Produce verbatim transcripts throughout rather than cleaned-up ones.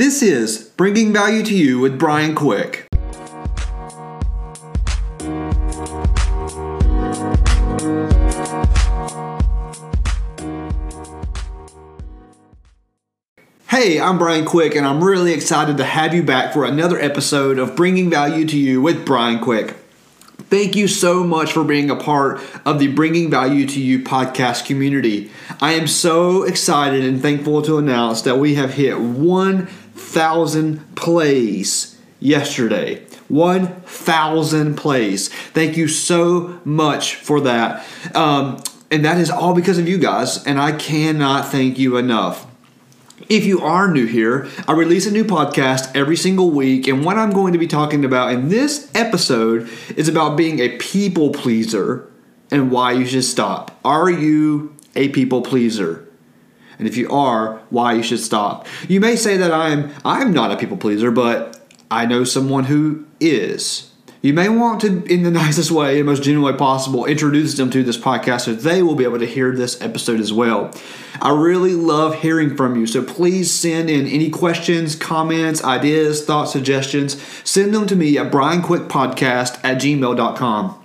This is Bringing Value to You with Brian Quick. Hey, I'm Brian Quick, and I'm really excited to have you back for another episode of Bringing Value to You with Brian Quick. Thank you so much for being a part of the Bringing Value to You podcast community. I am so excited and thankful to announce that we have hit one thousand plays yesterday. one thousand plays. Thank you so much for that. Um, and that is all because of you guys, and I cannot thank you enough. If you are new here, I release a new podcast every single week, and what I'm going to be talking about in this episode is about being a people pleaser and why you should stop. Are you a people pleaser? And if you are, why you should stop. You may say that I'm I'm not a people pleaser, but I know someone who is. You may want to, in the nicest way and most genuine way possible, introduce them to this podcast so they will be able to hear this episode as well. I really love hearing from you, so please send in any questions, comments, ideas, thoughts, suggestions. Send them to me at brian quick podcast at gmail dot com.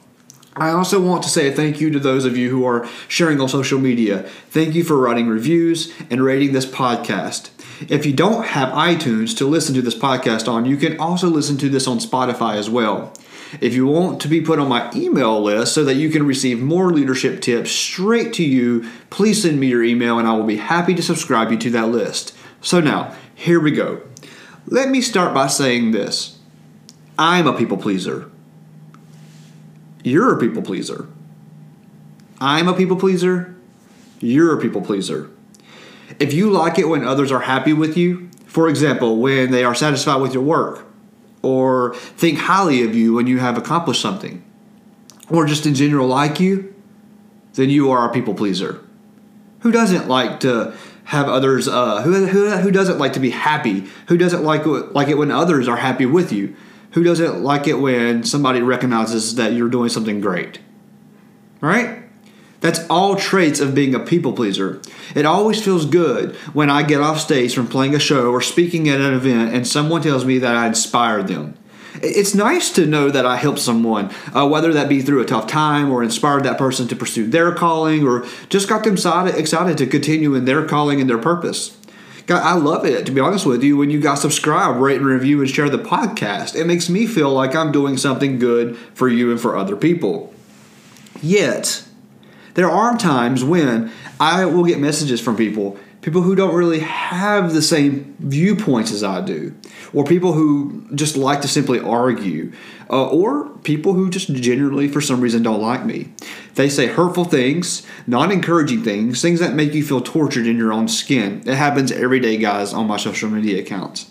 I also want to say a thank you to those of you who are sharing on social media. Thank you for writing reviews and rating this podcast. If you don't have iTunes to listen to this podcast on, you can also listen to this on Spotify as well. If you want to be put on my email list so that you can receive more leadership tips straight to you, please send me your email and I will be happy to subscribe you to that list. So now, here we go. Let me start by saying this. I'm a people pleaser. You're a people pleaser. I'm a people pleaser. You're a people pleaser. If you like it when others are happy with you, for example, when they are satisfied with your work, or think highly of you when you have accomplished something, or just in general like you, then you are a people pleaser. Who doesn't like to have others, uh, who, who who doesn't like to be happy? Who doesn't like, like it when others are happy with you? Who doesn't like it when somebody recognizes that you're doing something great? All right? That's all traits of being a people pleaser. It always feels good when I get off stage from playing a show or speaking at an event and someone tells me that I inspired them. It's nice to know that I helped someone, uh, whether that be through a tough time or inspired that person to pursue their calling or just got them excited to continue in their calling and their purpose. God, I love it, to be honest with you, when you guys subscribe, rate and review and share the podcast. It makes me feel like I'm doing something good for you and for other people. Yet, there are times when I will get messages from people, people who don't really have the same viewpoints as I do, or people who just like to simply argue, uh, or people who just generally for some reason don't like me. They say hurtful things, not encouraging things, things that make you feel tortured in your own skin. It happens every day, guys, on my social media accounts.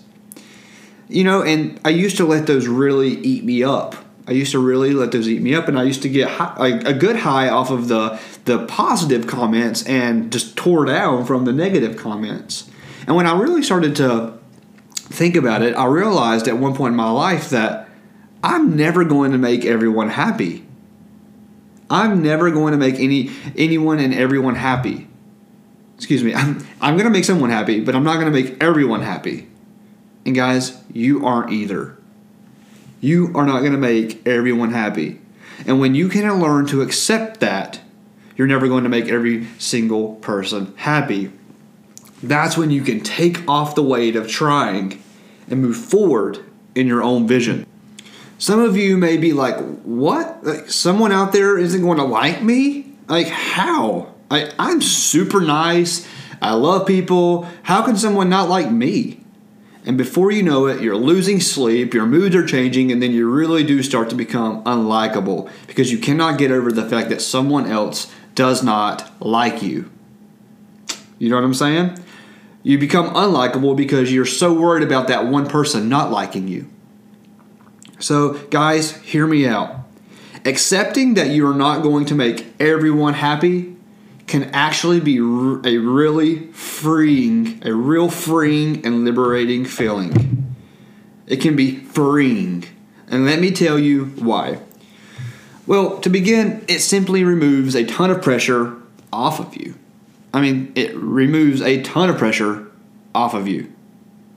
You know, and I used to let those really eat me up. I used to really let those eat me up, and I used to get high, a, a good high off of the, the positive comments and just tore down from the negative comments. And when I really started to think about it, I realized at one point in my life that I'm never going to make everyone happy. I'm never going to make any anyone and everyone happy. Excuse me. I'm, I'm going to make someone happy, but I'm not going to make everyone happy. And guys, you aren't either. You are not going to make everyone happy. And when you can learn to accept that, you're never going to make every single person happy. That's when you can take off the weight of trying and move forward in your own vision. Some of you may be like, what? Like, someone out there isn't going to like me? Like, how? I, I'm super nice. I love people. How can someone not like me? And before you know it, you're losing sleep, your moods are changing, and then you really do start to become unlikable because you cannot get over the fact that someone else does not like you. You know what I'm saying? You become unlikable because you're so worried about that one person not liking you. So, guys, hear me out. Accepting that you are not going to make everyone happy can actually be a really freeing, a real freeing and liberating feeling. It can be freeing. And let me tell you why. Well, to begin, it simply removes a ton of pressure off of you. I mean, it removes a ton of pressure off of you.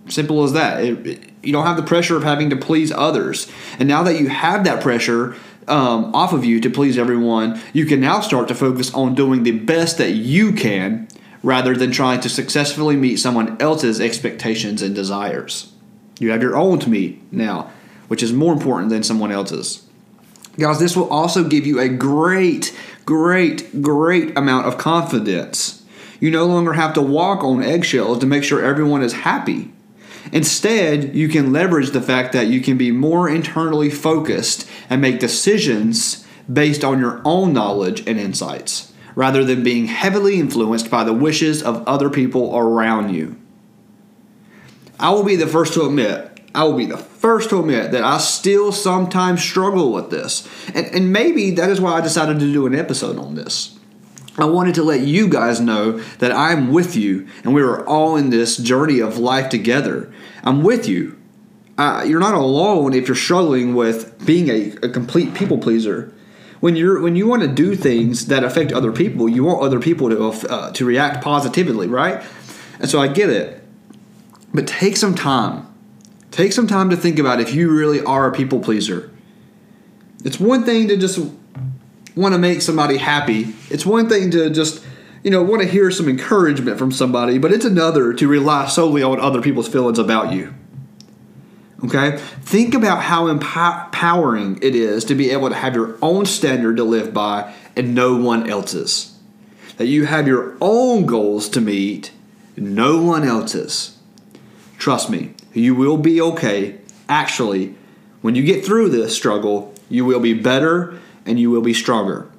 Simple as that. It, it, you don't have the pressure of having to please others. And now that you have that pressure um, off of you to please everyone, you can now start to focus on doing the best that you can rather than trying to successfully meet someone else's expectations and desires. You have your own to meet now, which is more important than someone else's. Guys, this will also give you a great, great, great amount of confidence. You no longer have to walk on eggshells to make sure everyone is happy. Instead, you can leverage the fact that you can be more internally focused and make decisions based on your own knowledge and insights, rather than being heavily influenced by the wishes of other people around you. I will be the first to admit, I will be the first to admit that I still sometimes struggle with this. And, and maybe that is why I decided to do an episode on this. I wanted to let you guys know that I'm with you and we are all in this journey of life together. I'm with you. Uh, you're not alone if you're struggling with being a, a complete people pleaser. When you're when you want to do things that affect other people, you want other people to uh, to react positively, right? And so I get it. But take some time. Take some time to think about if you really are a people pleaser. It's one thing to just want to make somebody happy. It's one thing to just, you know, want to hear some encouragement from somebody, but it's another to rely solely on other people's feelings about you. Okay? Think about how empowering it is to be able to have your own standard to live by and no one else's. That you have your own goals to meet, no one else's. Trust me. You will be okay. Actually, when you get through this struggle, you will be better and you will be stronger.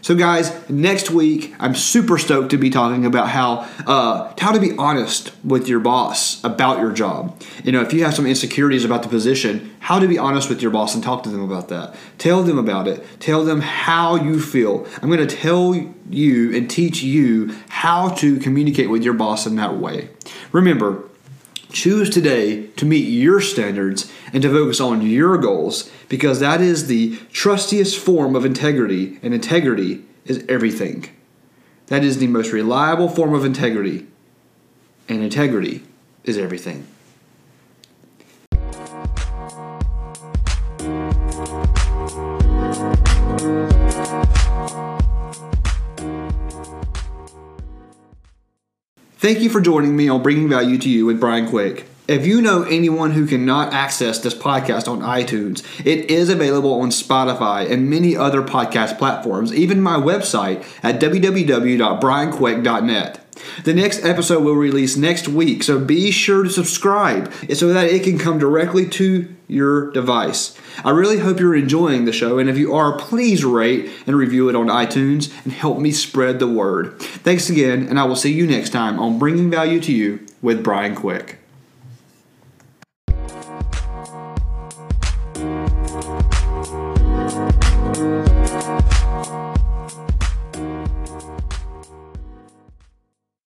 So guys, next week, I'm super stoked to be talking about how uh, how to be honest with your boss about your job. You know, if you have some insecurities about the position, how to be honest with your boss and talk to them about that. Tell them about it. Tell them how you feel. I'm going to tell you and teach you how to communicate with your boss in that way. Remember, choose today to meet your standards and to focus on your goals, because that is the trustiest form of integrity, and integrity is everything. That is the most reliable form of integrity, and integrity is everything. Thank you for joining me on Bringing Value to You with Brian Quick. If you know anyone who cannot access this podcast on iTunes, it is available on Spotify and many other podcast platforms, even my website at w w w dot brian quick dot net. The next episode will release next week, so be sure to subscribe so that it can come directly to your device. I really hope you're enjoying the show, and if you are, please rate and review it on iTunes and help me spread the word. Thanks again, and I will see you next time on Bringing Value to You with Brian Quick.